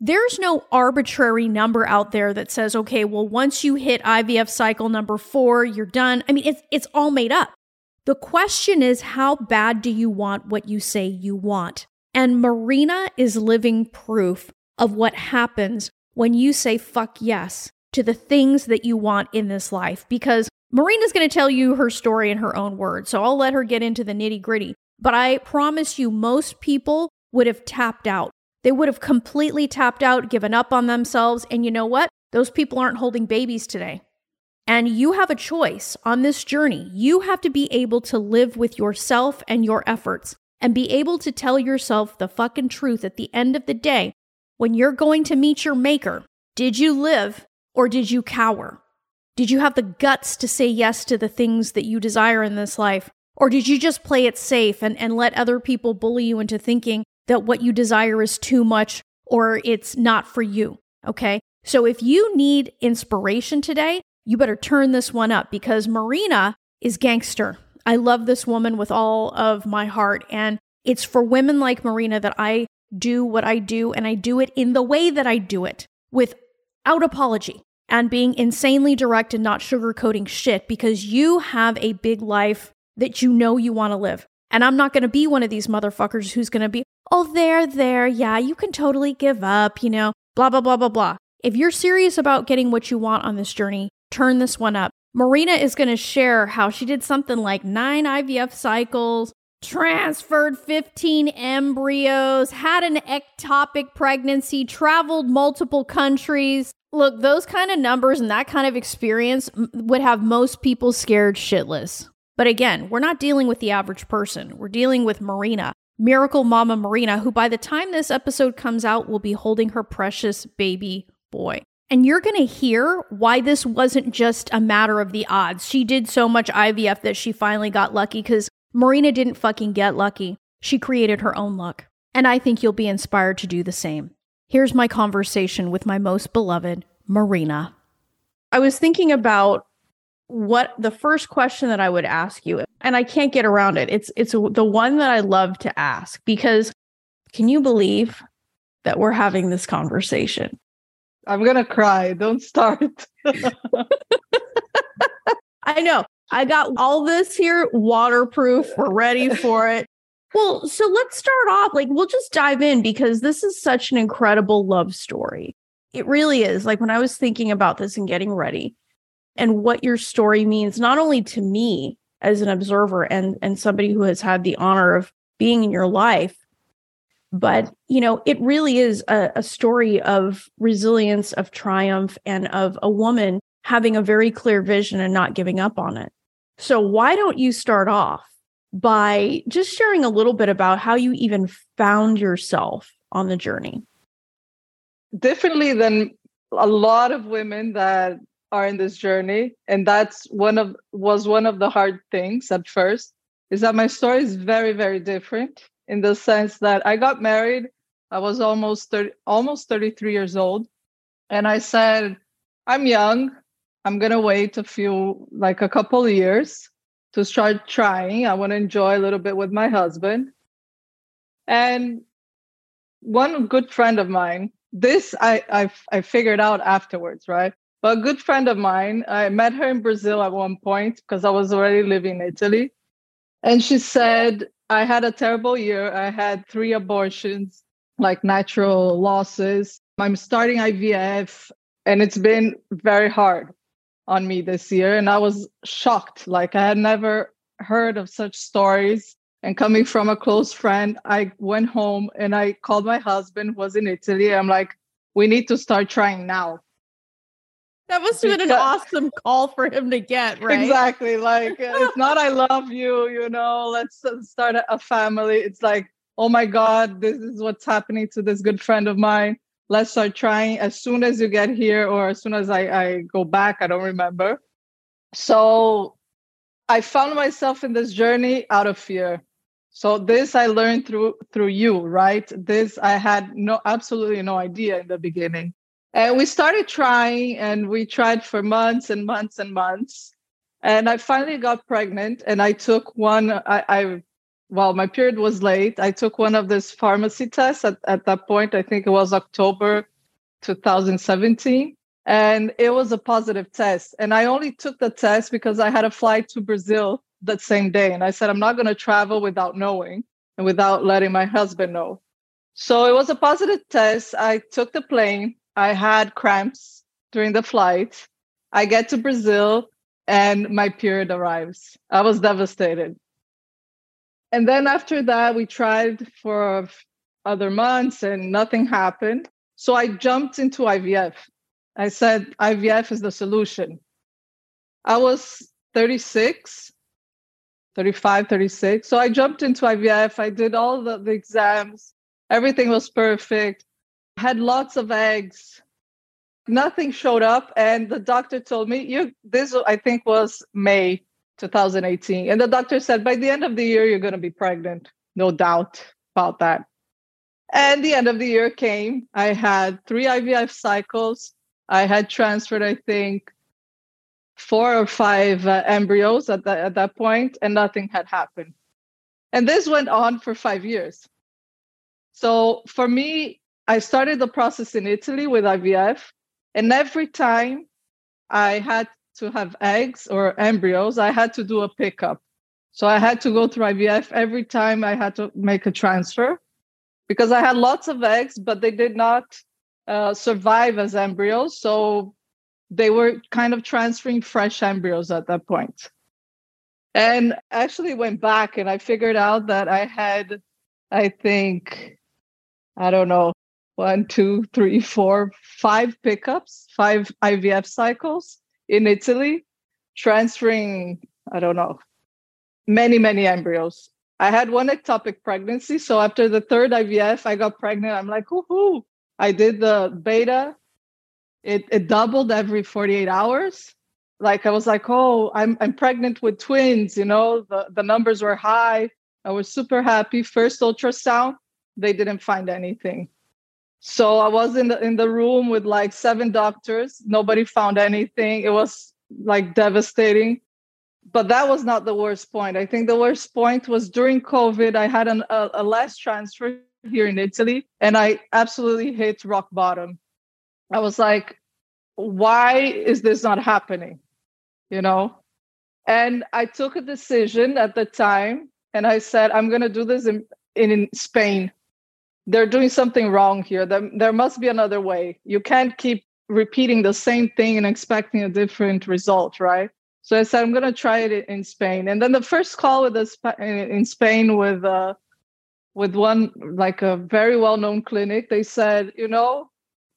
There's no arbitrary number out there that says, okay, well, once you hit IVF cycle number 4, you're done. I mean, it's all made up. The question is, how bad do you want what you say you want? And Marina is living proof of what happens when you say fuck yes to the things that you want in this life. Because Marina's going to tell you her story in her own words, so I'll let her get into the nitty gritty. But I promise you, most people would have tapped out. They would have completely tapped out, given up on themselves. And you know what? Those people aren't holding babies today. And you have a choice on this journey. You have to be able to live with yourself and your efforts and be able to tell yourself the fucking truth at the end of the day. When you're going to meet your maker, did you live or did you cower? Did you have the guts to say yes to the things that you desire in this life? Or did you just play it safe and let other people bully you into thinking that what you desire is too much or it's not for you, okay? So if you need inspiration today, you better turn this one up because Marina is gangster. I love this woman with all of my heart, and it's for women like Marina that I do what I do, and I do it in the way that I do it, without apology, and being insanely direct and not sugarcoating shit because you have a big life that you know you want to live. And I'm not going to be one of these motherfuckers who's going to be, oh, there, yeah, you can totally give up, blah, blah, blah, blah, blah. If you're serious about getting what you want on this journey, turn this one up. Marina is going to share how she did something like 9 IVF cycles, transferred 15 embryos, had an ectopic pregnancy, traveled multiple countries. Look, those kind of numbers and that kind of experience would have most people scared shitless. But again, we're not dealing with the average person. We're dealing with Marina, Miracle Mama Marina, who by the time this episode comes out will be holding her precious baby boy. And you're going to hear why this wasn't just a matter of the odds. She did so much IVF that she finally got lucky because Marina didn't fucking get lucky. She created her own luck. And I think you'll be inspired to do the same. Here's my conversation with my most beloved, Marina. I was thinking about what the first question that I would ask you, and I can't get around it. It's the one that I love to ask because can you believe that we're having this conversation? I'm going to cry. Don't start. I know. I got all this here waterproof. We're ready for it. Well, so let's start off. We'll just dive in because this is such an incredible love story. It really is. When I was thinking about this and getting ready, and what your story means, not only to me as an observer and somebody who has had the honor of being in your life, but, it really is a story of resilience, of triumph, and of a woman having a very clear vision and not giving up on it. So why don't you start off by just sharing a little bit about how you even found yourself on the journey? Differently than a lot of women that are in this journey, and that's one of the hard things at first, is that my story is very, very different in the sense that I got married. I was almost 33 years old, and I said, I'm young, I'm gonna wait a couple of years to start trying. I want to enjoy a little bit with my husband. And one good friend of mine this I figured out afterwards, right? But a good friend of mine, I met her in Brazil at one point because I was already living in Italy. And she said, I had a terrible year. I had 3 abortions, like natural losses. I'm starting IVF and it's been very hard on me this year. And I was shocked. Like I had never heard of such stories. And coming from a close friend, I went home and I called my husband who was in Italy. I'm like, we need to start trying now. That must have been an awesome call for him to get, right? Exactly. Like, it's not, I love you, you know, let's start a family. It's like, oh my God, this is what's happening to this good friend of mine. Let's start trying as soon as you get here or as soon as I go back. I don't remember. So I found myself in this journey out of fear. So this I learned through you, right? This I had absolutely no idea in the beginning. And we started trying and we tried for months and months and months. And I finally got pregnant and I took one. My period was late. I took one of these pharmacy tests at that point. I think it was October 2017. And it was a positive test. And I only took the test because I had a flight to Brazil that same day. And I said, I'm not going to travel without knowing and without letting my husband know. So it was a positive test. I took the plane. I had cramps during the flight. I get to Brazil and my period arrives. I was devastated. And then after that, we tried for other months and nothing happened. So I jumped into IVF. I said, IVF is the solution. I was 36. So I jumped into IVF. I did all the exams. Everything was perfect. Had lots of eggs. Nothing showed up. And the doctor told me, this I think was May 2018. And the doctor said, by the end of the year, you're going to be pregnant. No doubt about that. And the end of the year came. I had 3 IVF cycles. I had transferred, I think, 4 or 5 embryos at that point, and nothing had happened. And this went on for 5 years. So for me, I started the process in Italy with IVF, and every time I had to have eggs or embryos, I had to do a pickup. So I had to go through IVF every time I had to make a transfer because I had lots of eggs, but they did not survive as embryos. So they were kind of transferring fresh embryos at that point. And actually went back and I figured out that I had, I think, 1, 2, 3, 4, 5 pickups, 5 IVF cycles in Italy, transferring, many, many embryos. I had 1 ectopic pregnancy. So after the 3rd IVF, I got pregnant. I'm like, woohoo. I did the beta. It doubled every 48 hours. Like I was like, oh, I'm pregnant with twins. You know, the numbers were high. I was super happy. First ultrasound, they didn't find anything. So I was in the room with like 7 doctors. Nobody found anything. It was like devastating. But that was not the worst point. I think the worst point was during COVID, I had a last transfer here in Italy, and I absolutely hit rock bottom. I was like, why is this not happening? You know? And I took a decision at the time, and I said, I'm going to do this in Spain. They're doing something wrong here. There must be another way. You can't keep repeating the same thing and expecting a different result, right? So I said, I'm going to try it in Spain. And then the first call in Spain with one, like a very well-known clinic, they said, you know,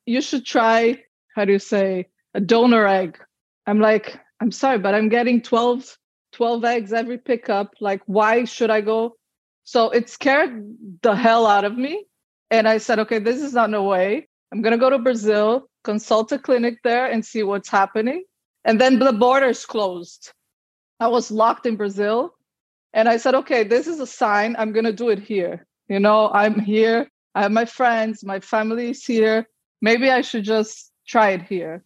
you should try, a donor egg. I'm like, I'm sorry, but I'm getting 12 eggs every pickup. Like, why should I go? So it scared the hell out of me. And I said, okay, this is not no way. I'm going to go to Brazil, consult a clinic there and see what's happening. And then the borders closed. I was locked in Brazil. And I said, okay, this is a sign. I'm going to do it here. You know, I'm here. I have my friends. My family is here. Maybe I should just try it here.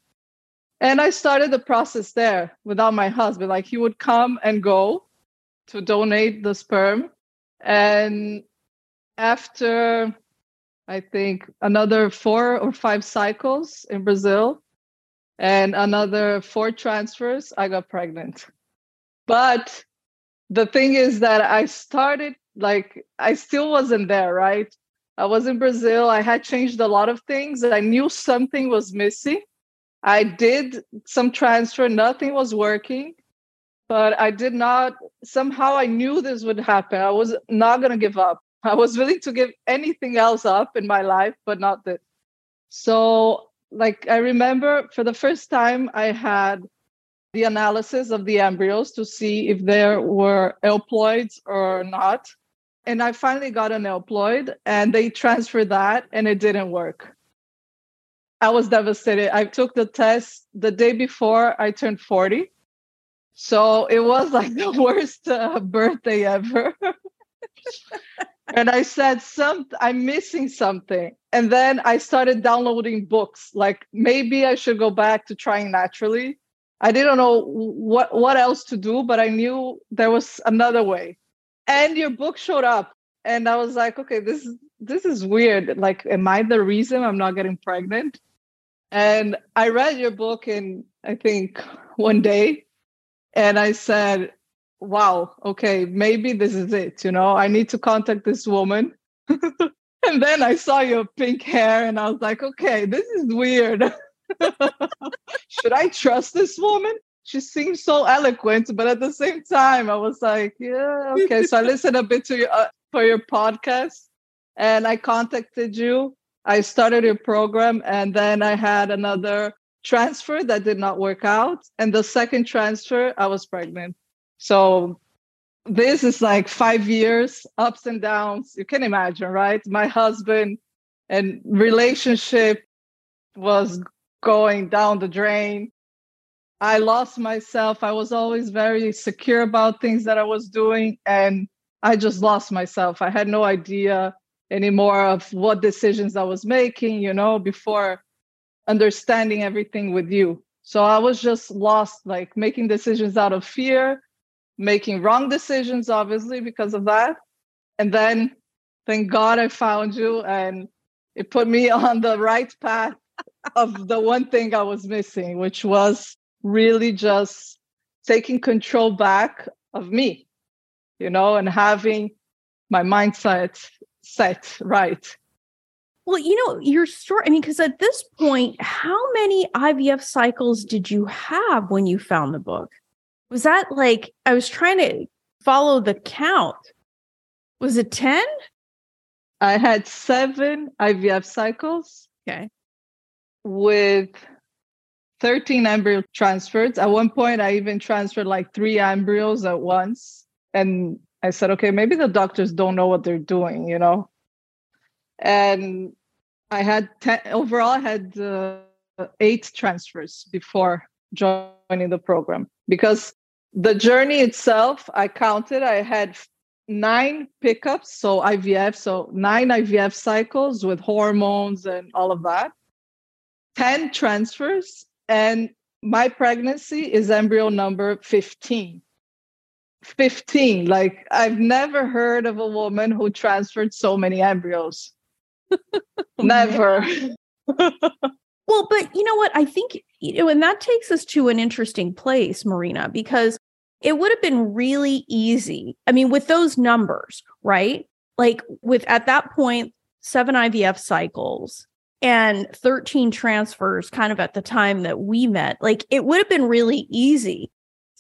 And I started the process there without my husband. Like he would come and go to donate the sperm. And after I think, another 4 or 5 cycles in Brazil and another 4 transfers, I got pregnant. But the thing is that I started, like, I still wasn't there, right? I was in Brazil. I had changed a lot of things. I knew something was missing. I did some transfer. Nothing was working. But I did not, somehow I knew this would happen. I was not going to give up. I was willing to give anything else up in my life, but not this. So, like, I remember for the first time I had the analysis of the embryos to see if there were euploids or not. And I finally got an euploid and they transferred that and it didn't work. I was devastated. I took the test the day before I turned 40. So it was like the worst birthday ever. And I said, I'm missing something. And then I started downloading books. Like, maybe I should go back to trying naturally. I didn't know what else to do, but I knew there was another way. And your book showed up. And I was like, okay, this is weird. Like, am I the reason I'm not getting pregnant? And I read your book in, I think, one day. And I said, wow, okay, maybe this is it. You know, I need to contact this woman. And then I saw your pink hair and I was like, okay, this is weird. Should I trust this woman? She seems so eloquent, but at the same time, I was like, yeah, okay. So I listened a bit to your podcast and I contacted you. I started your program and then I had another transfer that did not work out. And the second transfer, I was pregnant. So this is like 5 years, ups and downs. You can imagine, right? My husband and relationship was going down the drain. I lost myself. I was always very secure about things that I was doing. And I just lost myself. I had no idea anymore of what decisions I was making, you know, before understanding everything with you. So I was just lost, like making decisions out of fear, making wrong decisions, obviously, because of that. And then, thank God I found you and it put me on the right path of the one thing I was missing, which was really just taking control back of me, you know, and having my mindset set right. Well, you know, your story, I mean, because at this point, how many IVF cycles did you have when you found the book? Was that like, I was trying to follow the count. Was it 10? I had 7 IVF cycles. Okay. With 13 embryo transfers. At one point, I even transferred like 3 embryos at once. And I said, okay, maybe the doctors don't know what they're doing, you know? And I had 10, overall, I had 8 transfers before joining the program. Because the journey itself, I counted, I had 9 pickups, so IVF, so 9 IVF cycles with hormones and all of that, 10 transfers, and my pregnancy is embryo number 15. 15, like I've never heard of a woman who transferred so many embryos. Never. Well, but you know what? I think, you know, and that takes us to an interesting place, Marina, because it would have been really easy. I mean, with those numbers, right? Like with, at that point, 7 IVF cycles and 13 transfers kind of at the time that we met, like it would have been really easy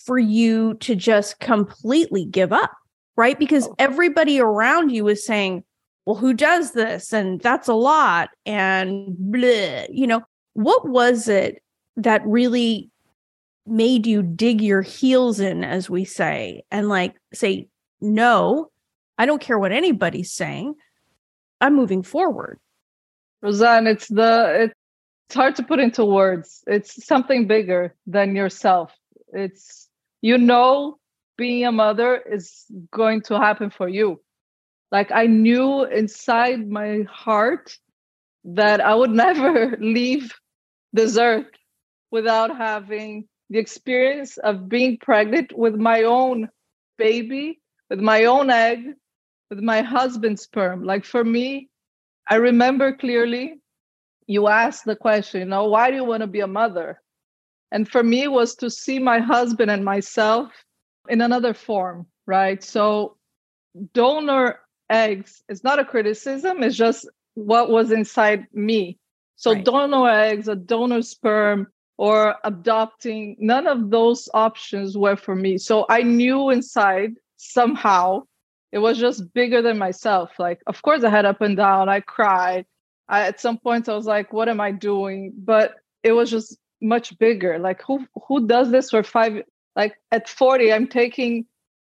for you to just completely give up, right? Because everybody around you is saying, well, who does this? And that's a lot. And bleh, you know. What was it that really made you dig your heels in, as we say, and like say, no, I don't care what anybody's saying. I'm moving forward. Roseanne, it's hard to put into words. It's something bigger than yourself. It's, you know, being a mother is going to happen for you. Like I knew inside my heart that I would never leave this earth without having the experience of being pregnant with my own baby, with my own egg, with my husband's sperm. Like for me, I remember clearly you asked the question, you know, why do you want to be a mother? And for me, it was to see my husband and myself in another form, right? So donor eggs is not a criticism. It's just what was inside me. So right. Donor eggs, a donor sperm, or adopting, none of those options were for me. So I knew inside somehow it was just bigger than myself. Like, of course, I had up and down. I cried. At some points, I was like, what am I doing? But it was just much bigger. Like, who does this for five? Like, at 40,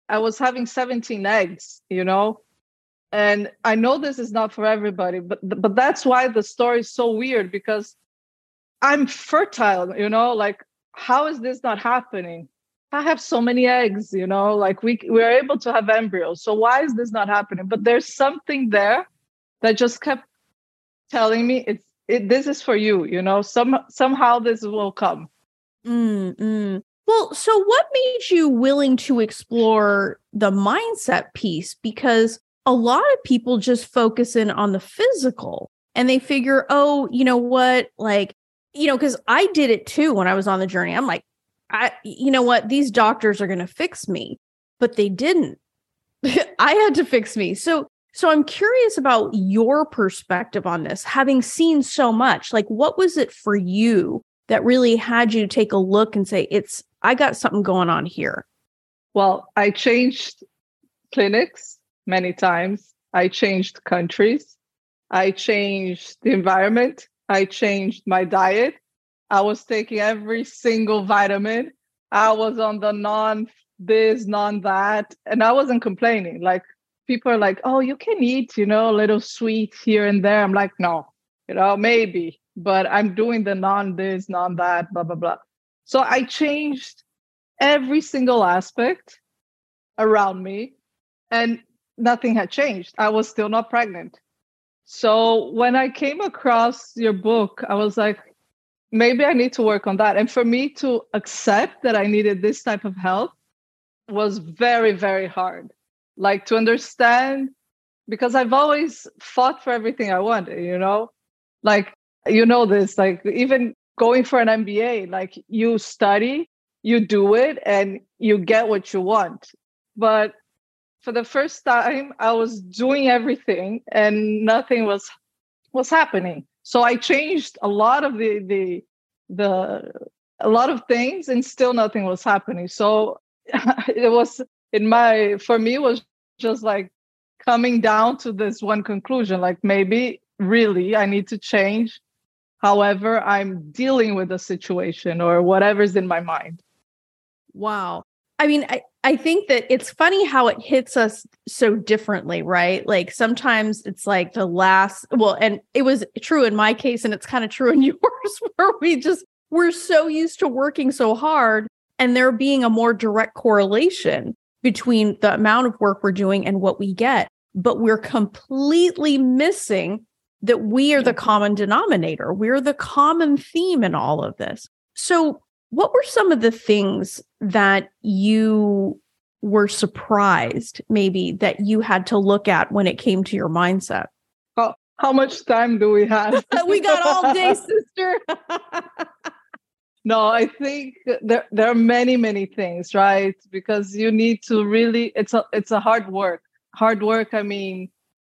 I was having 17 eggs, you know? And I know this is not for everybody, but that's why the story is so weird, because I'm fertile, you know, like, how is this not happening? I have so many eggs, you know, like we're able to have embryos. So why is this not happening? But there's something there that just kept telling me this is for you, you know, somehow this will come. Mm-mm. Well, so what made you willing to explore the mindset piece? Because a lot of people just focus in on the physical and they figure, oh, you know what? Like, you know, because I did it too when I was on the journey. I'm like, you know what? These doctors are going to fix me, but they didn't. I had to fix me. So I'm curious about your perspective on this, having seen so much. Like, what was it for you that really had you take a look and say, I got something going on here? Well, I changed clinics many times. I changed countries. I changed the environment. I changed my diet. I was taking every single vitamin. I was on the non-this, non-that, and I wasn't complaining. Like, people are like, oh, you can eat, you know, a little sweet here and there. I'm like, no, you know, maybe, but I'm doing the non-this, non-that, blah, blah, blah. So I changed every single aspect around me, and nothing had changed. I was still not pregnant. So when I came across your book, I was like, maybe I need to work on that. And for me to accept that I needed this type of help was very, very hard. Like, to understand, because I've always fought for everything I wanted, you know? Like, you know this, like, even going for an MBA, like, you study, you do it, and you get what you want. But for the first time, I was doing everything and nothing was happening. So I changed a lot of a lot of things, and still nothing was happening. So it was for me, it was just like coming down to this one conclusion, like, maybe really I need to change. However, I'm dealing with the situation or whatever's in my mind. Wow. I mean, I think that it's funny how it hits us so differently, right? Like, sometimes it's like and it was true in my case, and it's kind of true in yours, where we're so used to working so hard, and there being a more direct correlation between the amount of work we're doing and what we get. But we're completely missing that we are the common denominator. We're the common theme in all of this. So what were some of the things that you were surprised, maybe, that you had to look at when it came to your mindset? Oh, how much time do we have? We got all day, sister. No, I think there are many, many things, right? Because you need to really, it's a hard work. Hard work, I mean,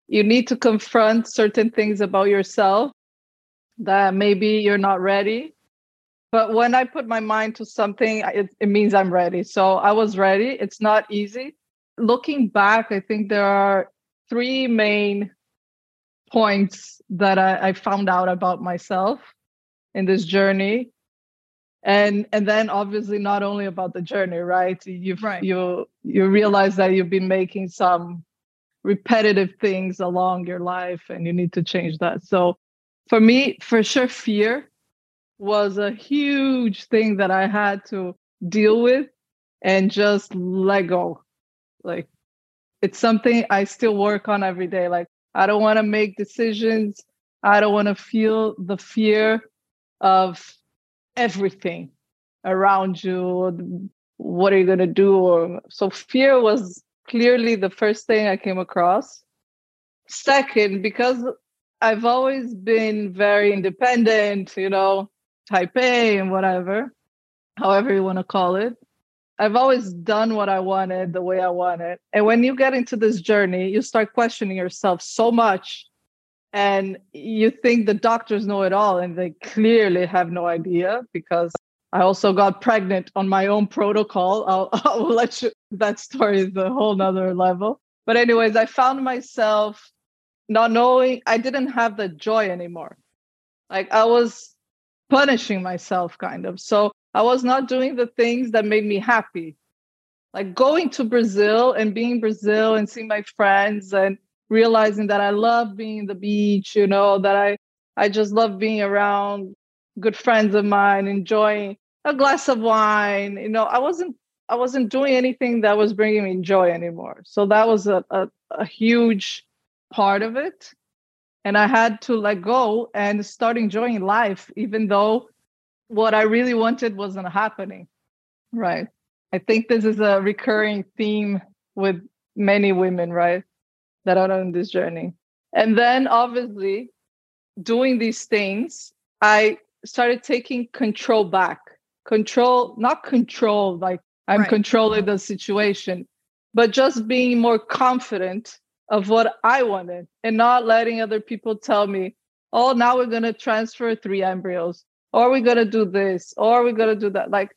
you need to confront certain things about yourself that maybe you're not ready. But when I put my mind to something, it means I'm ready. So I was ready. It's not easy. Looking back, I think there are three main points that I found out about myself in this journey. And then obviously not only about the journey, right? You realize that you've been making some repetitive things along your life and you need to change that. So for me, for sure, fear was a huge thing that I had to deal with and just let go. Like, it's something I still work on every day. Like, I don't want to make decisions. I don't want to feel the fear of everything around you. What are you going to do? So fear was clearly the first thing I came across. Second, because I've always been very independent, you know, type A and whatever, however you want to call it. I've always done what I wanted, the way I wanted. And when you get into this journey, you start questioning yourself so much. And you think the doctors know it all, and they clearly have no idea, because I also got pregnant on my own protocol. I'll let you, that story is a whole nother level. But anyways, I found myself not knowing, I didn't have the joy anymore. Like I was punishing myself kind of. So I was not doing the things that made me happy. Like going to Brazil and being in Brazil and seeing my friends and realizing that I love being in the beach, you know, that I just love being around good friends of mine, enjoying a glass of wine. You know, I wasn't doing anything that was bringing me joy anymore. So that was a huge part of it. And I had to let go and start enjoying life, even though what I really wanted wasn't happening. Right. I think this is a recurring theme with many women, right, that are on this journey. And then obviously doing these things, I started taking control back. Control, not control, like I'm controlling the situation, but just being more confident of what I wanted and not letting other people tell me, oh, now we're going to transfer 3 embryos, or we're going to do this, or we're going to do that. Like,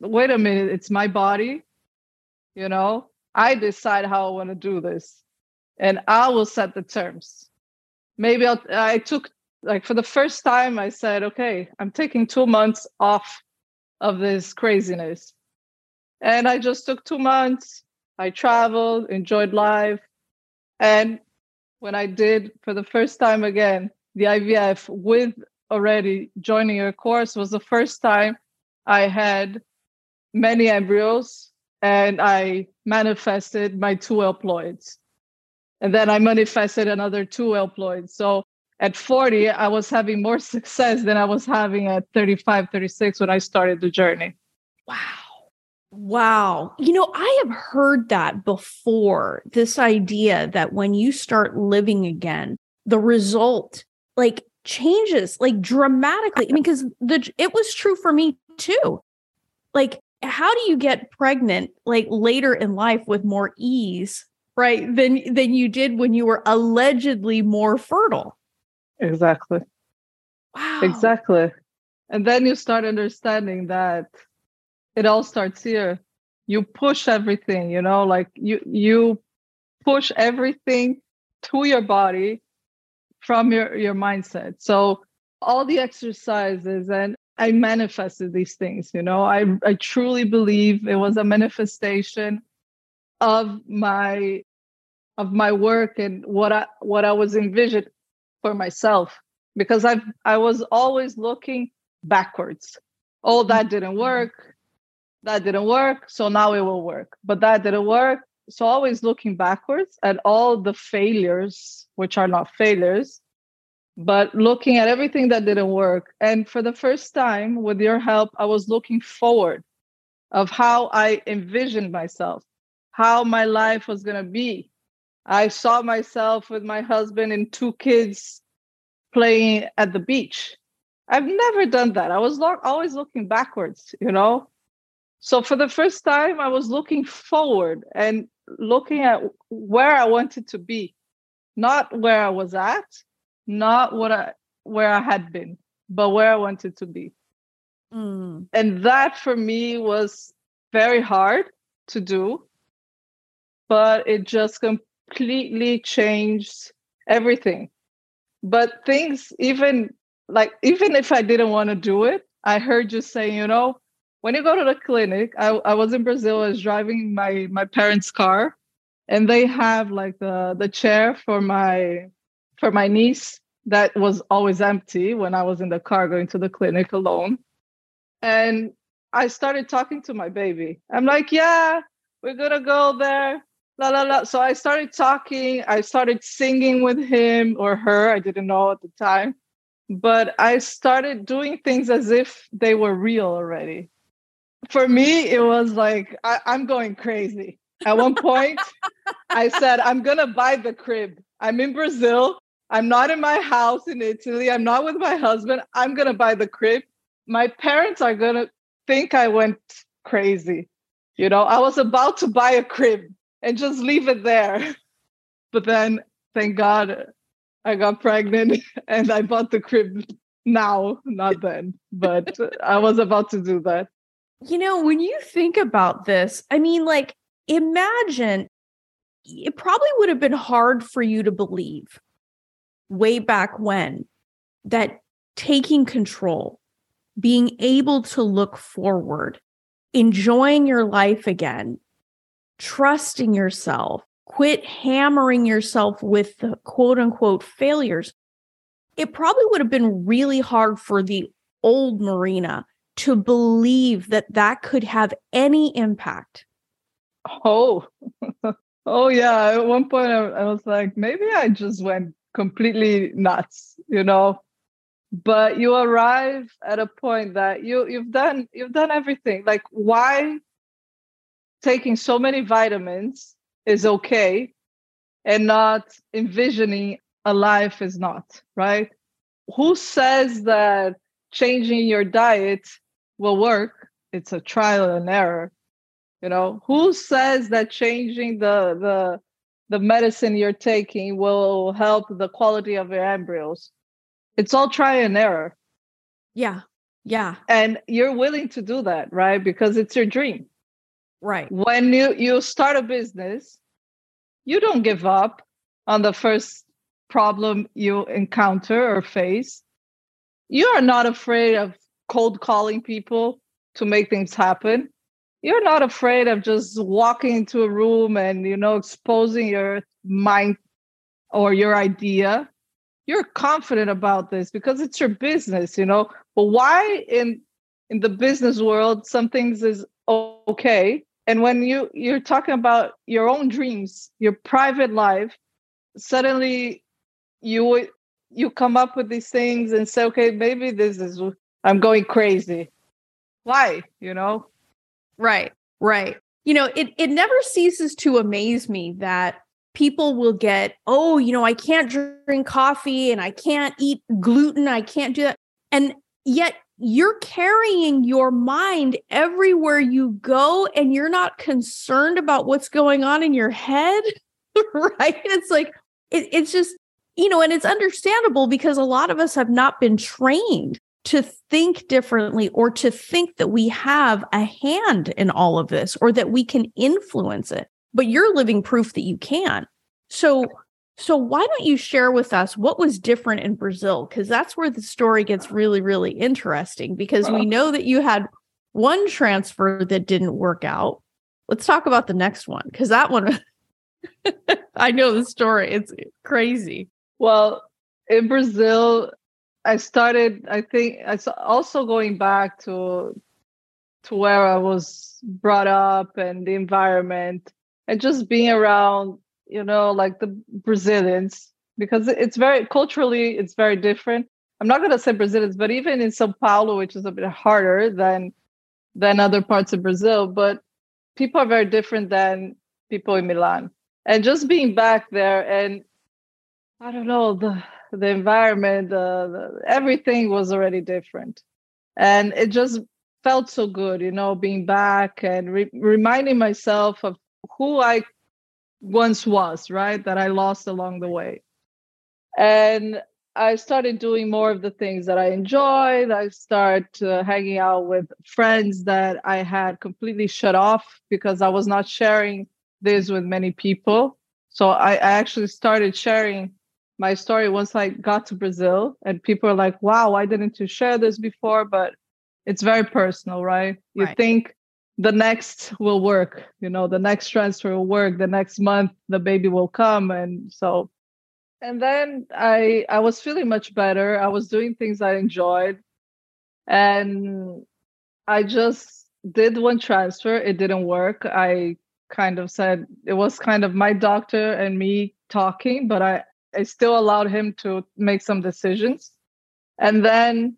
wait a minute, it's my body. You know, I decide how I want to do this. And I will set the terms. Maybe I took, like for the first time, I said, okay, I'm taking 2 months off of this craziness. And I just took 2 months. I traveled, enjoyed life. And when I did for the first time again, the IVF with already joining your course was the first time I had many embryos and I manifested my 2 euploids. And then I manifested another 2 euploids. So at 40, I was having more success than I was having at 35, 36 when I started the journey. Wow. You know, I have heard that before, this idea that when you start living again, the result like changes like dramatically. I mean, because it was true for me too. Like, how do you get pregnant like later in life with more ease? Right, than you did when you were allegedly more fertile. Exactly. Wow. Exactly. And then you start understanding that it all starts here. You push everything, you know, like you push everything to your body from your mindset. So all the exercises, and I manifested these things, you know, I truly believe it was a manifestation of my work and what I was envisioned for myself, because I was always looking backwards. Oh, that didn't work, so now it will work. But that didn't work, so always looking backwards at all the failures, which are not failures, but looking at everything that didn't work. And for the first time, with your help, I was looking forward of how I envisioned myself, how my life was going to be. I saw myself with my husband and 2 kids playing at the beach. I've never done that. I was always looking backwards, you know? So for the first time, I was looking forward and looking at where I wanted to be, not where I was at, not where I had been, but where I wanted to be. Mm. And that for me was very hard to do. But it just completely changed everything. But things, even if I didn't want to do it, I heard you saying, you know, when you go to the clinic, I was in Brazil, I was driving my parents' car, and they have like the chair for my niece that was always empty when I was in the car going to the clinic alone. And I started talking to my baby. I'm like, yeah, we're going to go there. La, la, la. So I started talking. I started singing with him or her. I didn't know at the time. But I started doing things as if they were real already. For me, it was like, I'm going crazy. At one point, I said, I'm going to buy the crib. I'm in Brazil. I'm not in my house in Italy. I'm not with my husband. I'm going to buy the crib. My parents are going to think I went crazy. You know, I was about to buy a crib and just leave it there. But then, thank God, I got pregnant and I bought the crib now, not then. But I was about to do that. You know, when you think about this, I mean, like, imagine it probably would have been hard for you to believe way back when that taking control, being able to look forward, enjoying your life again, trusting yourself, quit hammering yourself with the quote unquote failures. It probably would have been really hard for the old Marina to believe that that could have any impact. Oh, yeah. At one point, I was like, maybe I just went completely nuts, you know. But you arrive at a point that you've done everything. Like, why taking so many vitamins is okay, and not envisioning a life is not, right? Who says that changing your diet will work? It's a trial and error. You know, who says that changing the medicine you're taking will help the quality of your embryos? It's all trial and error. Yeah. Yeah. And you're willing to do that, right? Because it's your dream. Right. When you start a business, you don't give up on the first problem you encounter or face. You are not afraid of cold calling people to make things happen. You're not afraid of just walking into a room and, you know, exposing your mind or your idea. You're confident about this because it's your business, you know. But why in the business world, some things is okay. And when you're talking about your own dreams, your private life, suddenly you come up with these things and say, okay, maybe I'm going crazy. Why, you know? Right, right. You know, it never ceases to amaze me that people will get, oh, you know, I can't drink coffee and I can't eat gluten. I can't do that. And yet you're carrying your mind everywhere you go and you're not concerned about what's going on in your head, right? It's like, it's just, you know, and it's understandable because a lot of us have not been trained to think differently or to think that we have a hand in all of this or that we can influence it. But you're living proof that you can. So why don't you share with us what was different in Brazil? Because that's where the story gets really, really interesting because we know that you had one transfer that didn't work out. Let's talk about the next one because that one, I know the story. It's crazy. Well, in Brazil, I think going back to where I was brought up and the environment and just being around, you know, like the Brazilians, because it's very culturally, it's very different. I'm not going to say Brazilians, but even in São Paulo, which is a bit harder than other parts of Brazil, but people are very different than people in Milan. And just being back there and I don't know, the environment, everything was already different. And it just felt so good, you know, being back and reminding myself of who I once was, right? That I lost along the way. And I started doing more of the things that I enjoyed. I started hanging out with friends that I had completely shut off because I was not sharing this with many people. So I actually started sharing my story once I got to Brazil, and people are like, wow, why didn't you share this before? But it's very personal, right? You think the next will work, you know, the next transfer will work, the next month, the baby will come. And so, and then I was feeling much better. I was doing things I enjoyed. And I just did one transfer. It didn't work. I kind of said, it was kind of my doctor and me talking, but I still allowed him to make some decisions. And then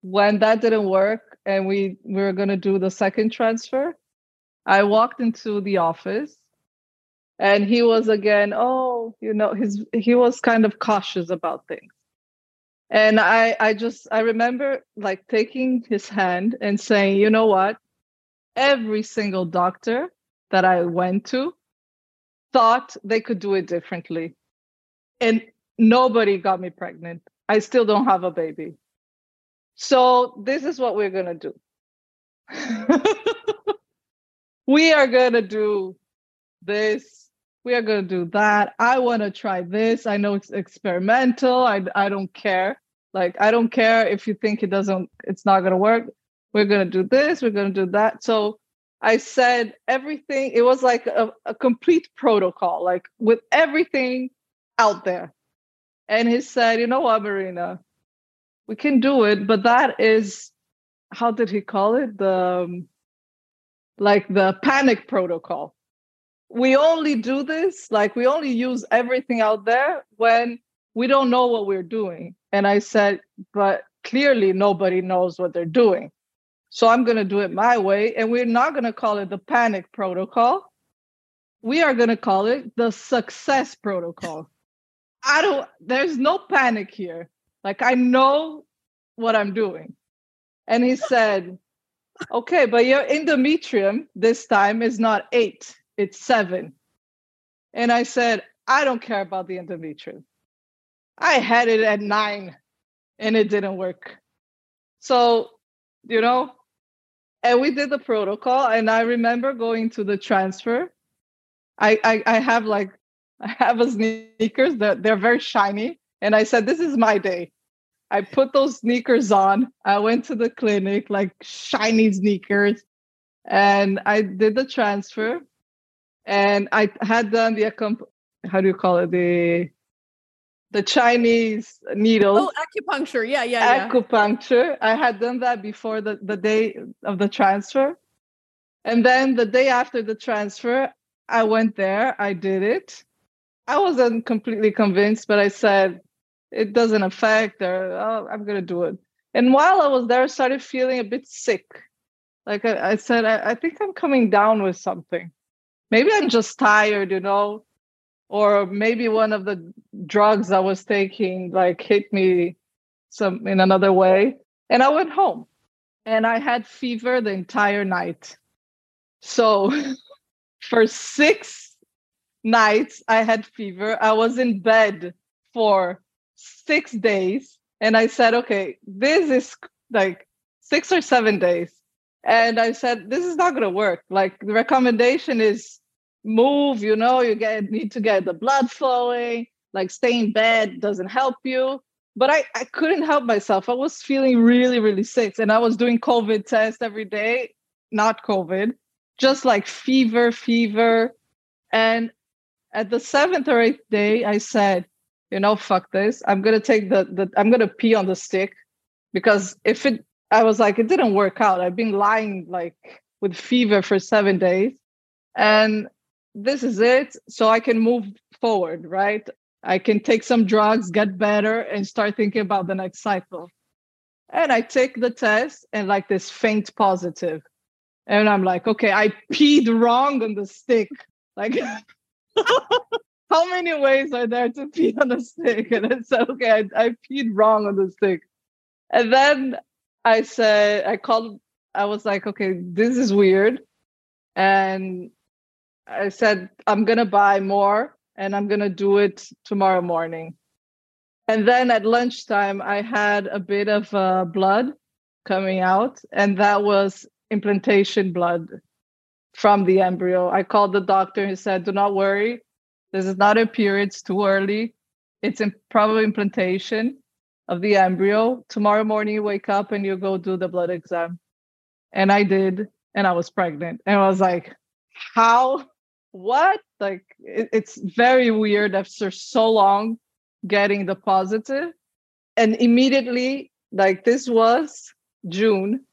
when that didn't work and we were going to do the second transfer, I walked into the office and he was again, oh, well, you know, he was kind of cautious about things. And I remember like taking his hand and saying, you know what? Every single doctor that I went to thought they could do it differently. And nobody got me pregnant. I still don't have a baby. So this is what we're going to do. We are going to do this. We are going to do that. I want to try this. I know it's experimental. I don't care. Like, I don't care if you think it's not going to work. We're going to do this. We're going to do that. So I said everything. It was like a complete protocol, like with everything out there. And he said, you know what, Marina, we can do it. But that is, how did he call it? The panic protocol. We only do this, like we only use everything out there when we don't know what we're doing. And I said, but clearly nobody knows what they're doing. So I'm going to do it my way. And we're not going to call it the panic protocol. We are going to call it the success protocol. There's no panic here. Like, I know what I'm doing. And he said, okay, but your endometrium this time is not 8. It's 7. And I said, I don't care about the endometrium. I had it at 9 and it didn't work. So, you know, and we did the protocol. And I remember going to the transfer. I have a sneakers that they're very shiny. And I said, this is my day. I put those sneakers on. I went to the clinic, like shiny sneakers. And I did the transfer. And I had done the Chinese needle. Oh, acupuncture. Yeah. Acupuncture. I had done that before the day of the transfer. And then the day after the transfer, I went there. I did it. I wasn't completely convinced, but I said, it doesn't affect, or I'm going to do it. And while I was there, I started feeling a bit sick. Like I said, I think I'm coming down with something. Maybe I'm just tired, you know, or maybe one of the drugs I was taking like hit me in another way. And I went home and I had fever the entire night. So for 6 nights, I had fever. I was in bed for 6 days. And I said, okay, this is like 6 or 7 days. And I said, this is not going to work. Like, the recommendation is, move, you know, you need to get the blood flowing, like stay in bed doesn't help you. But I couldn't help myself. I was feeling really, really sick. And I was doing COVID tests every day, not COVID, just like fever. And at the 7th or 8th day, I said, you know, fuck this. I'm going to take I'm going to pee on the stick, because I was like, it didn't work out. I've been lying like with fever for 7 days. And this is it. So I can move forward, right? I can take some drugs, get better, and start thinking about the next cycle. And I take the test and like this faint positive. And I'm like, okay, I peed wrong on the stick. Like, how many ways are there to pee on the stick? And I said, okay, I peed wrong on the stick. And then I said, I was like, okay, this is weird. And I said, I'm going to buy more and I'm going to do it tomorrow morning. And then at lunchtime, I had a bit of blood coming out, and that was implantation blood from the embryo. I called the doctor. He said, do not worry. This is not a period. It's too early. It's probably implantation of the embryo. Tomorrow morning, you wake up and you go do the blood exam. And I did. And I was pregnant. And I was like, how? What? Like, it's very weird after so long getting the positive. And immediately, like, this was June.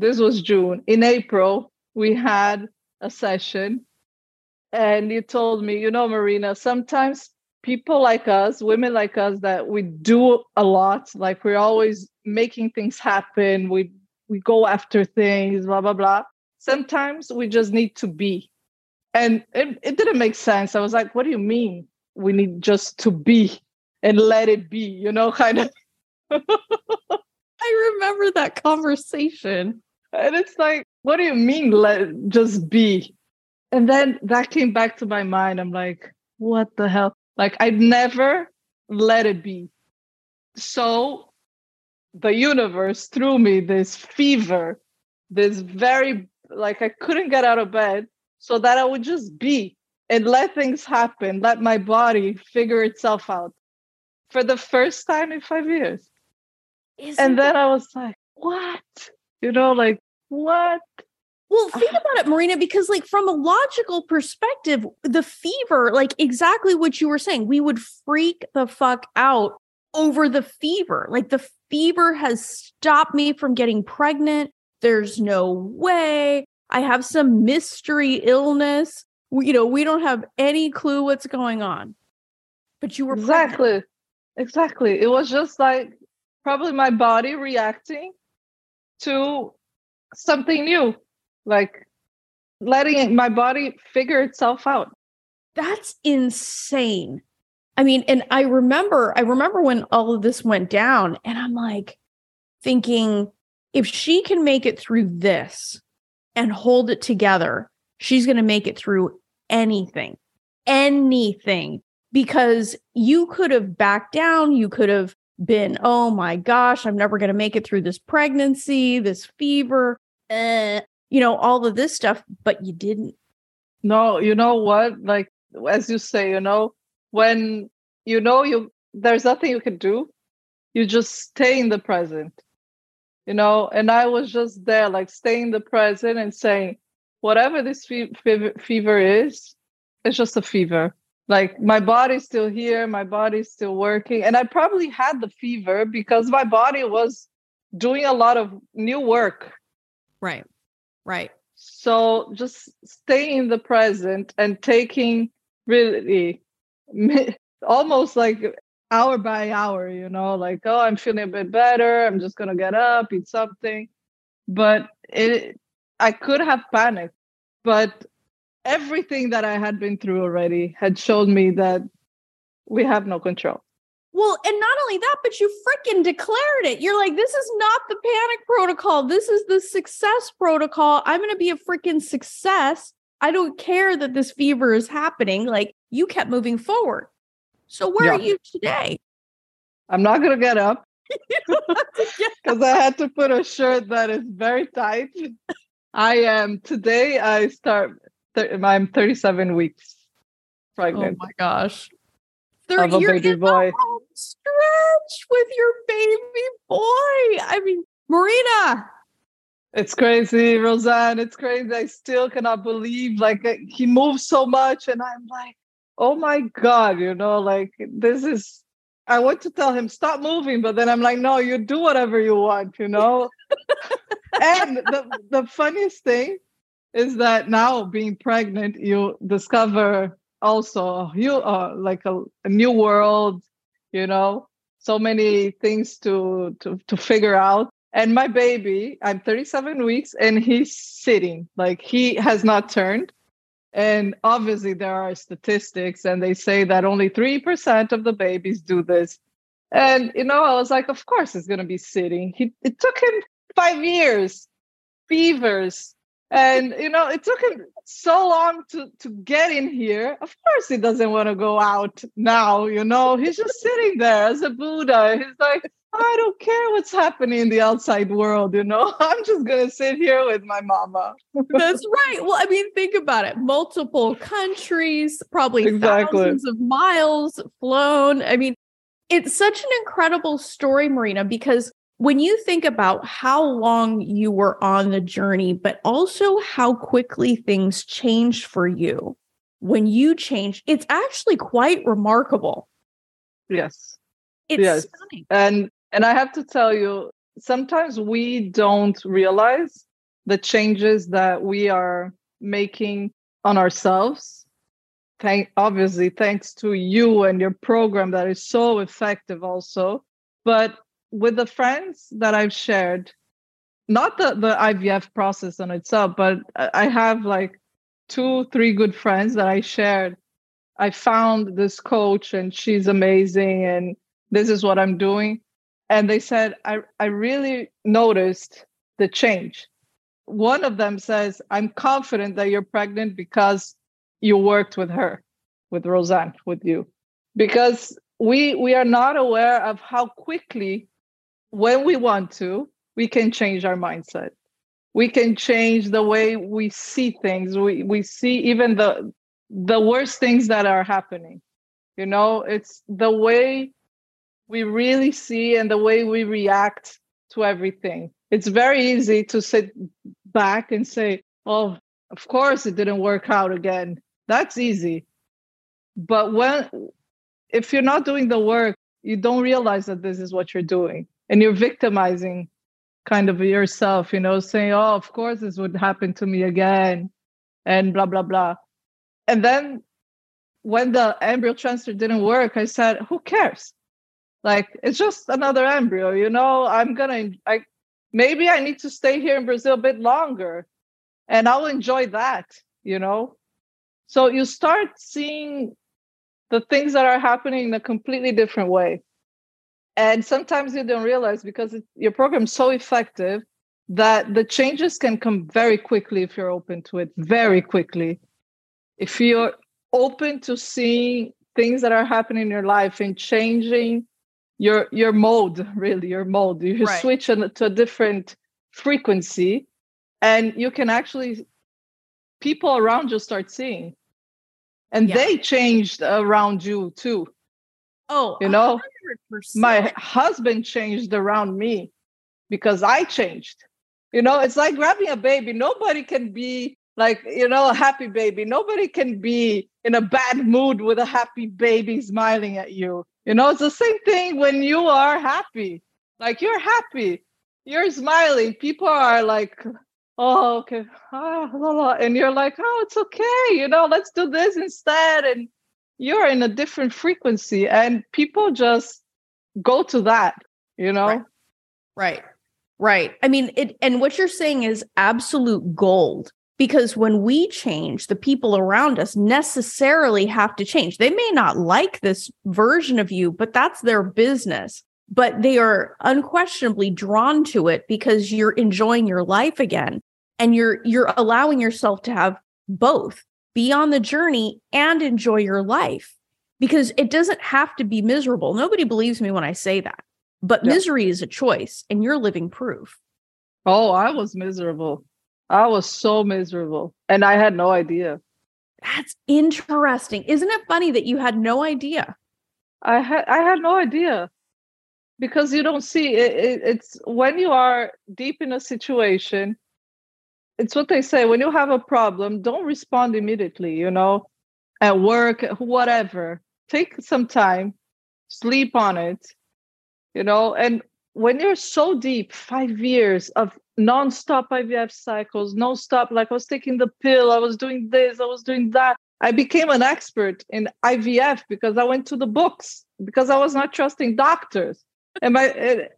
In April, we had a session. And you told me, you know, Marina, sometimes people like us, women like us, that we do a lot. Like, we're always making things happen. We go after things, blah, blah, blah. Sometimes we just need to be. And it didn't make sense. I was like, what do you mean? we need just to be and let it be, you know, kind of. I remember that conversation. And it's like, what do you mean, let just be? And then that came back to my mind. I'm like, what the hell? Like, I never let it be. So the universe threw me this fever, this very, like, I couldn't get out of bed, so that I would just be and let things happen, let my body figure itself out for the first time in 5 years. And then I was like, what? You know, like, what? Well, think about it, Marina, because like from a logical perspective, the fever, like exactly what you were saying, we would freak the fuck out over the fever. Like the fever has stopped me from getting pregnant. There's no way. I have some mystery illness. You know, we don't have any clue what's going on. But you were pregnant. Exactly. It was just like probably my body reacting to something new. Like letting my body figure itself out. That's insane. I mean, and I remember when all of this went down and I'm like thinking, if she can make it through this and hold it together, she's going to make it through anything, because you could have backed down. You could have been, oh my gosh, I'm never going to make it through this pregnancy, this fever. You know, all of this stuff, but you didn't. No, you know what? Like, as you say, you know, when, you know, there's nothing you can do. You just stay in the present, you know? And I was just there, like staying in the present and saying, whatever this fever is, it's just a fever. Like my body's still here. My body's still working. And I probably had the fever because my body was doing a lot of new work. Right. Right. So just staying in the present and taking really almost like hour by hour, you know, like, oh, I'm feeling a bit better. I'm just going to get up, eat something. But I could have panicked, but everything that I had been through already had shown me that we have no control. Well, and not only that, but you freaking declared it. You're like, this is not the panic protocol. This is the success protocol. I'm going to be a freaking success. I don't care that this fever is happening. Like, you kept moving forward. So where are you today? I'm not going to get up because I had to put a shirt that is very tight. I'm 37 weeks pregnant. Oh my gosh. You're in the home stretch with your baby boy. I mean, Marina. It's crazy, Roseanne. It's crazy. I still cannot believe, like, he moves so much. And I'm like, oh, my God, you know, like, this is, I want to tell him, stop moving. But then I'm like, no, you do whatever you want, you know. And the funniest thing is that now being pregnant, you discover also you are like a new world, you know, so many things to figure out. And my baby, I'm 37 weeks and he's sitting, like he has not turned. And obviously there are statistics and they say that only 3% of the babies do this. And, you know, I was like, of course it's going to be sitting. It took him 5 years, fevers. And, you know, it took him so long to get in here. Of course, he doesn't want to go out now, you know. He's just sitting there as a Buddha. He's like, I don't care what's happening in the outside world, you know. I'm just going to sit here with my mama. That's right. Well, I mean, think about it. Multiple countries, probably thousands of miles flown. I mean, it's such an incredible story, Marina, because when you think about how long you were on the journey, but also how quickly things changed for you when you changed, it's actually quite remarkable. Yes. It's stunning. And I have to tell you, sometimes we don't realize the changes that we are making on ourselves. Obviously, thanks to you and your program that is so effective also. But with the friends that I've shared, not the IVF process on itself, but I have like 2-3 good friends that I shared I found this coach and she's amazing and this is what I'm doing. And they said, I really noticed the change. One of them says, I'm confident that you're pregnant because you worked with her, with Roseanne, with you. Because we are not aware of how quickly, when we want to, we can change our mindset. We can change the way we see things. We see even the worst things that are happening. You know, it's the way we really see and the way we react to everything. It's very easy to sit back and say, oh, of course it didn't work out again. That's easy. But if you're not doing the work, you don't realize that this is what you're doing. And you're victimizing kind of yourself, you know, saying, oh, of course this would happen to me again, and blah, blah, blah. And then when the embryo transfer didn't work, I said, who cares? Like, it's just another embryo, you know, maybe I need to stay here in Brazil a bit longer and I'll enjoy that, you know? So you start seeing the things that are happening in a completely different way. And sometimes you don't realize because your program's so effective that the changes can come very quickly if you're open to it, very quickly. If you're open to seeing things that are happening in your life and changing your mode, really, your mode. You right. Switch to a different frequency and you can actually, people around you start seeing. And they changed around you too. Oh, you know, 100%. My husband changed around me because I changed. You know, it's like grabbing a baby. Nobody can be like, you know, a happy baby. Nobody can be in a bad mood with a happy baby smiling at you. You know, it's the same thing when you are happy. Like you're happy, you're smiling. People are like, oh, okay. And you're like, oh, it's okay. You know, let's do this instead. And you're in a different frequency and people just go to that, you know? Right. I mean, and what you're saying is absolute gold. Because when we change, the people around us necessarily have to change. They may not like this version of you, but that's their business. But they are unquestionably drawn to it because you're enjoying your life again. And you're allowing yourself to have both, be on the journey and enjoy your life. Because it doesn't have to be miserable. Nobody believes me when I say that. But misery is a choice, and you're living proof. Oh, I was miserable. I was so miserable and I had no idea. That's interesting. Isn't it funny that you had no idea? I had no idea because you don't see it. It's when you are deep in a situation, it's what they say, when you have a problem, don't respond immediately, you know, at work, whatever. Take some time, sleep on it, you know, and when you're so deep, 5 years of nonstop IVF cycles, nonstop, like I was taking the pill, I was doing this, I was doing that. I became an expert in IVF because I went to the books, because I was not trusting doctors. And I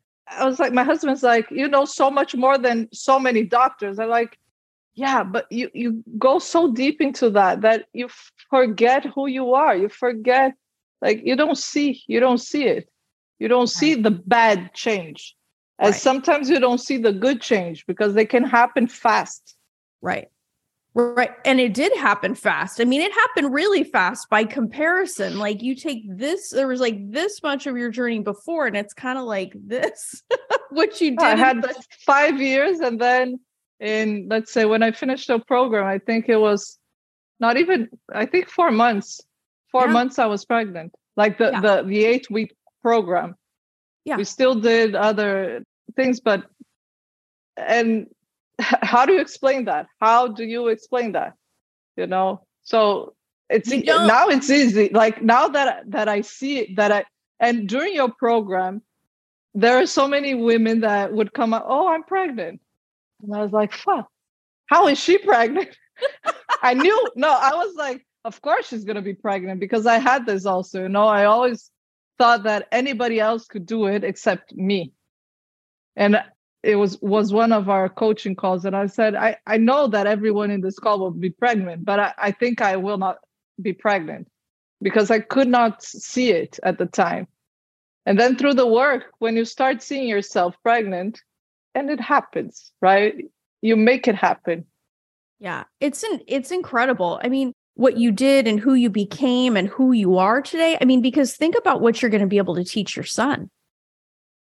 was like, my husband's like, you know, so much more than so many doctors. I'm like, yeah, but you go so deep into that you forget who you are. You forget, like, you don't see it. You don't see the bad change. And sometimes you don't see the good change because they can happen fast. Right. And it did happen fast. I mean, it happened really fast by comparison. Like you take this, there was like this much of your journey before, and it's kind of like this, what you did. I had 5 years. And then let's say when I finished the program, I think it was not even, I think 4 months, I was pregnant, like the 8-week program. Yeah. We still did other things, but, and how do you explain that? You know, so it's now it's easy. Like now that I see it, and during your program, there are so many women that would come up, oh, I'm pregnant. And I was like, fuck, how is she pregnant? I was like, of course she's going to be pregnant because I had this also, you know, I always thought that anybody else could do it except me. And it was one of our coaching calls. And I said, I know that everyone in this call will be pregnant, but I think I will not be pregnant. because I could not see it at the time. And then through the work, when you start seeing yourself pregnant, and it happens, right? You make it happen. Yeah, it's incredible. I mean, what you did and who you became and who you are today. I mean, because think about what you're going to be able to teach your son.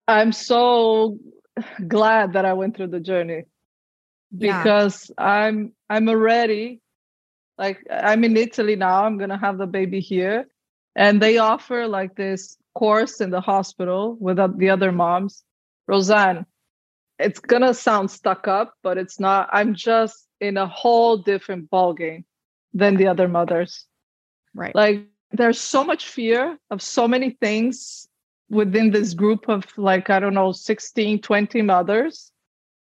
I'm so glad that I went through the journey because I'm already, like, I'm in Italy now. I'm going to have the baby here. And they offer like this course in the hospital with the other moms. Roseanne, it's going to sound stuck up, but it's not. I'm just in a whole different ballgame than the other mothers. Right. Like, there's so much fear of so many things within this group of, like, I don't know, 16, 20 mothers.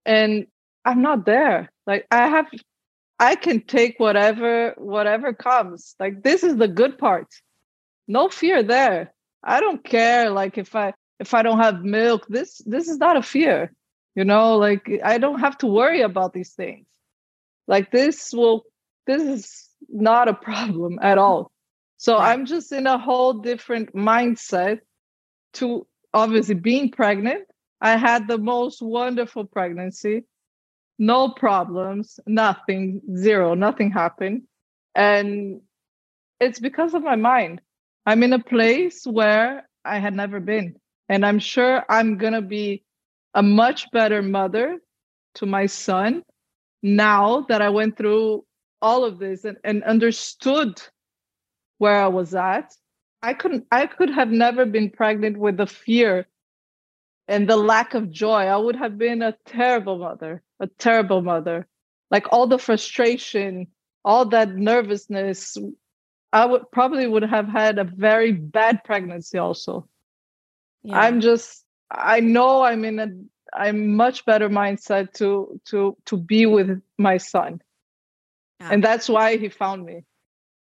And I'm not there. Like, I can take whatever comes. Like, this is the good part. No fear there. I don't care. Like, if I don't have milk, this is not a fear, you know, like, I don't have to worry about these things. Like, this is not a problem at all. So I'm just in a whole different mindset to obviously being pregnant. I had the most wonderful pregnancy. No problems, nothing, zero, nothing happened. And it's because of my mind. I'm in a place where I had never been. And I'm sure I'm going to be a much better mother to my son now that I went through all of this and understood where I was at. I could have never been pregnant with the fear and the lack of joy. I would have been a terrible mother. Like, all the frustration, all that nervousness, I would probably have had a very bad pregnancy also. Yeah. I know I'm in a much better mindset to be with my son. Yeah. And that's why he found me.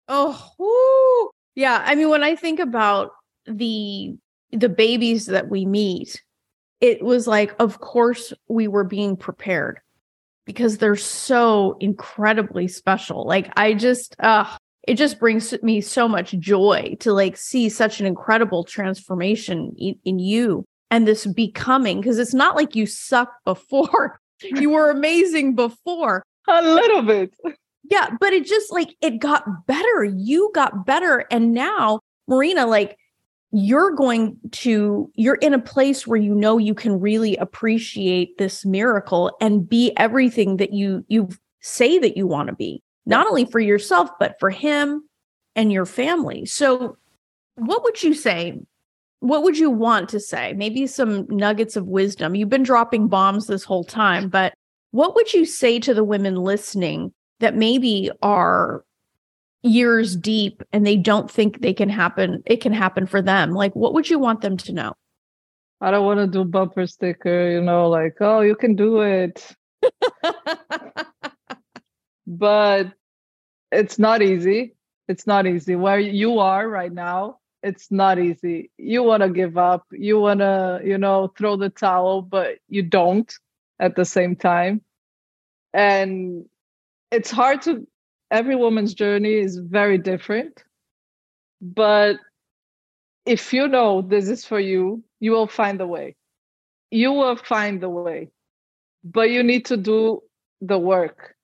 Oh, whoo. Yeah. I mean, when I think about the babies that we meet, it was like, of course, we were being prepared because they're so incredibly special. Like, it just brings me so much joy to, like, see such an incredible transformation in you and this becoming, because it's not like you sucked before. You were amazing before. A little bit. Yeah. But it just, like, it got better. You got better. And now, Marina, like, you're in a place where, you know, you can really appreciate this miracle and be everything that you say that you want to be, not only for yourself, but for him and your family. So what would you say? What would you want to say? Maybe some nuggets of wisdom. You've been dropping bombs this whole time, but what would you say to the women listening that maybe are years deep and they don't think it can happen for them? Like, what would you want them to know? I don't want to do bumper sticker, you know, like, oh, you can do it. But it's not easy. It's not easy. Where you are right now, it's not easy. You want to give up. You want to, you know, throw the towel, but you don't at the same time. And it's hard to... Every woman's journey is very different, but if you know this is for you, you will find the way. You will find the way, but you need to do the work.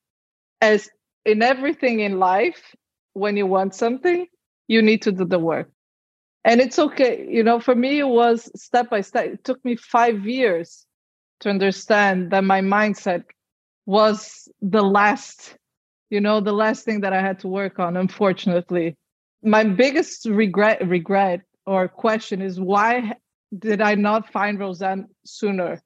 As in everything in life, when you want something, you need to do the work. And it's okay. You know, for me, it was step by step. It took me 5 years to understand that my mindset was the last thing that I had to work on, unfortunately. My biggest regret or question is, why did I not find Roseanne sooner?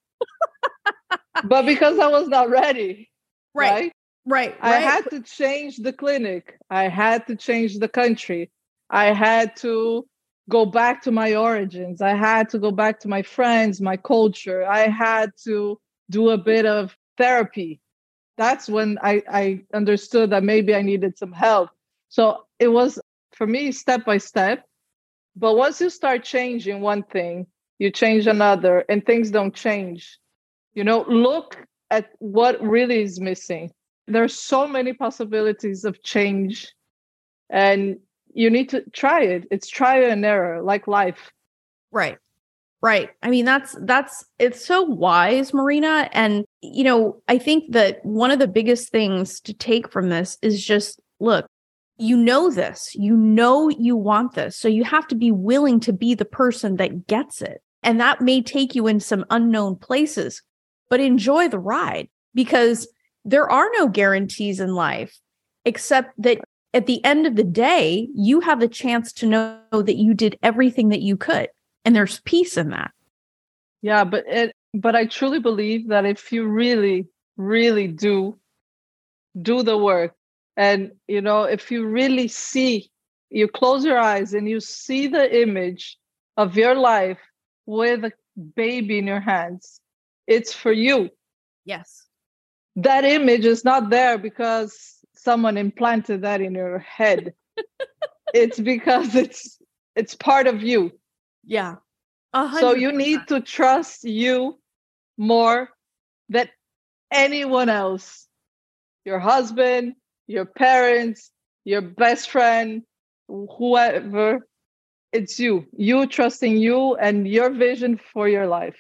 But because I was not ready. Right. I had to change the clinic. I had to change the country. I had to go back to my origins. I had to go back to my friends, my culture. I had to do a bit of therapy. That's when I understood that maybe I needed some help. So it was, for me, step by step. But once you start changing one thing, you change another, and things don't change. You know, look at what really is missing. There are so many possibilities of change, and you need to try it. It's trial and error, like life. Right. Right. I mean, that's, it's so wise, Marina. And, you know, I think that one of the biggest things to take from this is just, look, you know this, you know, you want this. So you have to be willing to be the person that gets it. And that may take you in some unknown places, but enjoy the ride, because there are no guarantees in life, except that at the end of the day, you have the chance to know that you did everything that you could. And there's peace in that. Yeah, but I truly believe that if you really, really do the work, and, you know, if you really see, you close your eyes and you see the image of your life with a baby in your hands, it's for you. Yes. That image is not there because someone implanted that in your head. It's because it's part of you. Yeah. 100%. So you need to trust you more than anyone else. Your husband, your parents, your best friend, whoever. It's you. You trusting you and your vision for your life.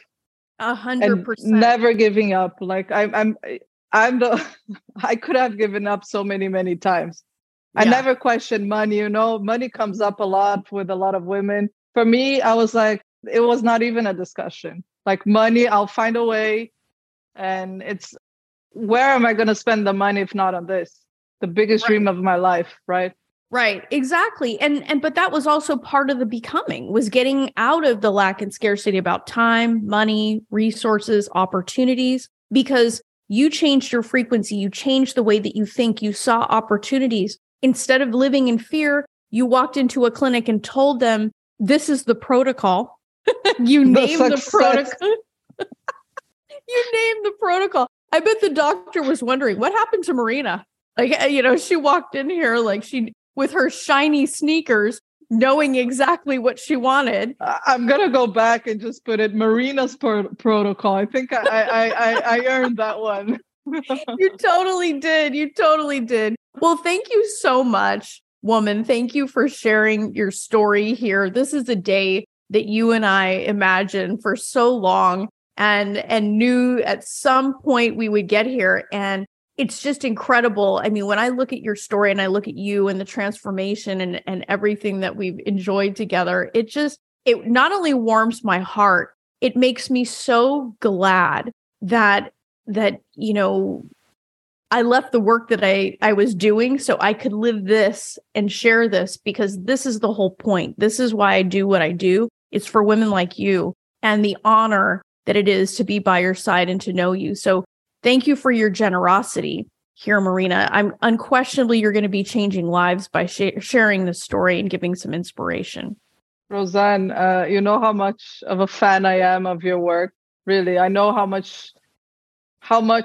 100%. Never giving up. Like I could have given up so many times. Yeah. I never questioned money, you know. Money comes up a lot with a lot of women. For me, I was like, it was not even a discussion. Like, money, I'll find a way. And it's, where am I going to spend the money if not on this? The biggest dream of my life, right? Right, exactly. But that was also part of the becoming, was getting out of the lack and scarcity about time, money, resources, opportunities, because you changed your frequency, you changed the way that you think, you saw opportunities. Instead of living in fear, you walked into a clinic and told them, this is the protocol. You named the protocol. I bet the doctor was wondering what happened to Marina. Like, you know, she walked in here like she, with her shiny sneakers, knowing exactly what she wanted. I'm going to go back and just put it Marina's protocol. I think I earned that one. You totally did. You totally did. Well, thank you so much. Woman, thank you for sharing your story here. This is a day that you and I imagined for so long and knew at some point we would get here. And it's just incredible. I mean, when I look at your story and I look at you and the transformation and everything that we've enjoyed together, it not only warms my heart, it makes me so glad that, you know, I left the work that I was doing so I could live this and share this, because this is the whole point. This is why I do what I do. It's for women like you and the honor that it is to be by your side and to know you. So thank you for your generosity here, Marina. I'm unquestionably, you're going to be changing lives by sharing this story and giving some inspiration. Roseanne, you know how much of a fan I am of your work. Really, I know how much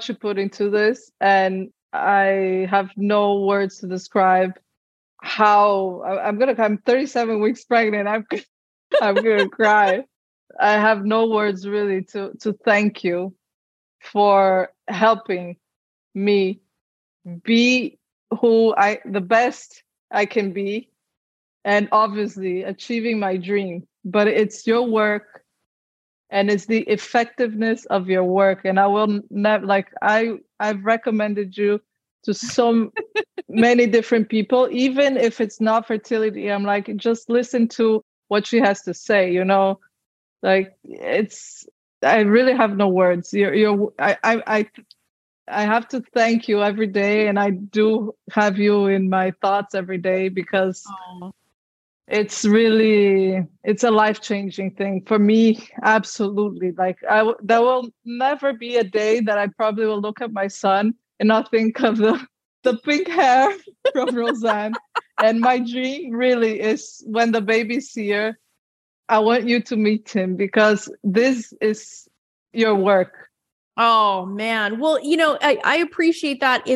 you put into this. And I have no words to describe how I'm 37 weeks pregnant. I'm going to cry. I have no words really to thank you for helping me be the best I can be, and obviously achieving my dream. But it's your work. And it's the effectiveness of your work. And I will never, like, I've recommended you to so many different people, even if it's not fertility. I'm like, just listen to what she has to say, you know, like I really have no words. I have to thank you every day. And I do have you in my thoughts every day, because it's really, it's a life-changing thing for me. Absolutely. Like there will never be a day that I probably will look at my son and not think of the pink hair from Roseanne. And my dream really is, when the baby's here, I want you to meet him, because this is your work. Oh man. Well, you know, I appreciate that.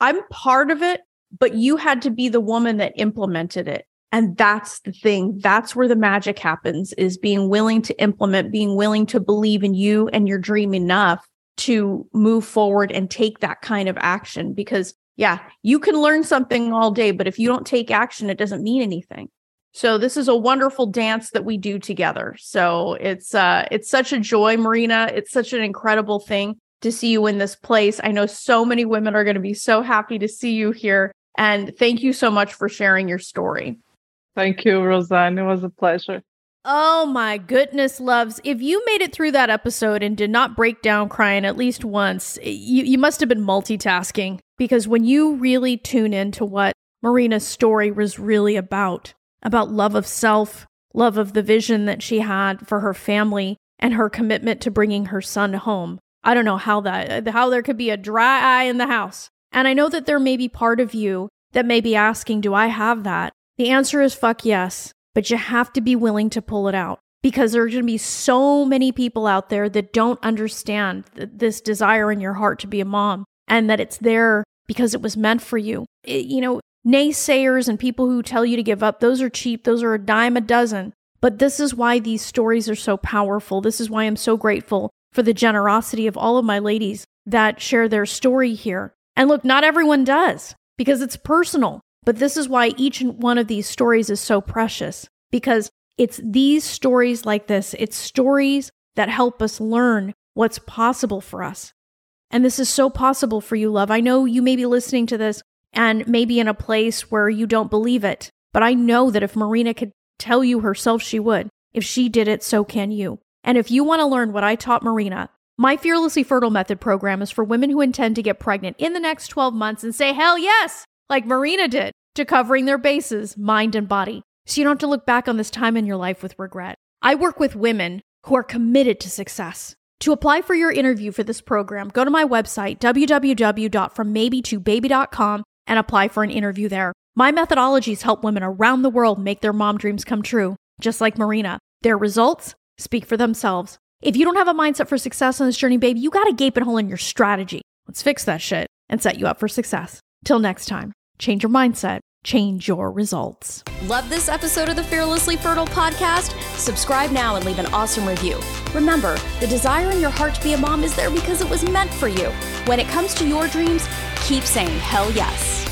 I'm part of it, but you had to be the woman that implemented it. And that's the thing. That's where the magic happens, is being willing to implement, being willing to believe in you and your dream enough to move forward and take that kind of action. Because Yeah, you can learn something all day, but if you don't take action, it doesn't mean anything. So this is a wonderful dance that we do together. So it's such a joy, Marina. It's such an incredible thing to see you in this place. I know so many women are going to be so happy to see you here. And thank you so much for sharing your story. Thank you, Roseanne. It was a pleasure. Oh my goodness, loves. If you made it through that episode and did not break down crying at least once, you must have been multitasking, because when you really tune into what Marina's story was really about love of self, love of the vision that she had for her family, and her commitment to bringing her son home. I don't know how there could be a dry eye in the house. And I know that there may be part of you that may be asking, do I have that? The answer is fuck yes. But you have to be willing to pull it out, because there are going to be so many people out there that don't understand this desire in your heart to be a mom, and that it's there because it was meant for you. Naysayers and people who tell you to give up, those are cheap. Those are a dime a dozen. But this is why these stories are so powerful. This is why I'm so grateful for the generosity of all of my ladies that share their story here. And look, not everyone does, because it's personal. But this is why each one of these stories is so precious, because it's these stories like this. It's stories that help us learn what's possible for us. And this is so possible for you, love. I know you may be listening to this and maybe in a place where you don't believe it, but I know that if Marina could tell you herself, she would. If she did it, so can you. And if you want to learn what I taught Marina, my Fearlessly Fertile Method program is for women who intend to get pregnant in the next 12 months and say, hell yes, like Marina did, to covering their bases, mind and body, so you don't have to look back on this time in your life with regret. I work with women who are committed to success. To apply for your interview for this program, go to my website, www.frommaybe2baby.com, and apply for an interview there. My methodologies help women around the world make their mom dreams come true, just like Marina. Their results speak for themselves. If you don't have a mindset for success on this journey, babe, you got a gaping hole in your strategy. Let's fix that shit and set you up for success. Till next time, change your mindset, change your results. Love this episode of the Fearlessly Fertile Podcast? Subscribe now and leave an awesome review. Remember, the desire in your heart to be a mom is there because it was meant for you. When it comes to your dreams, keep saying hell yes.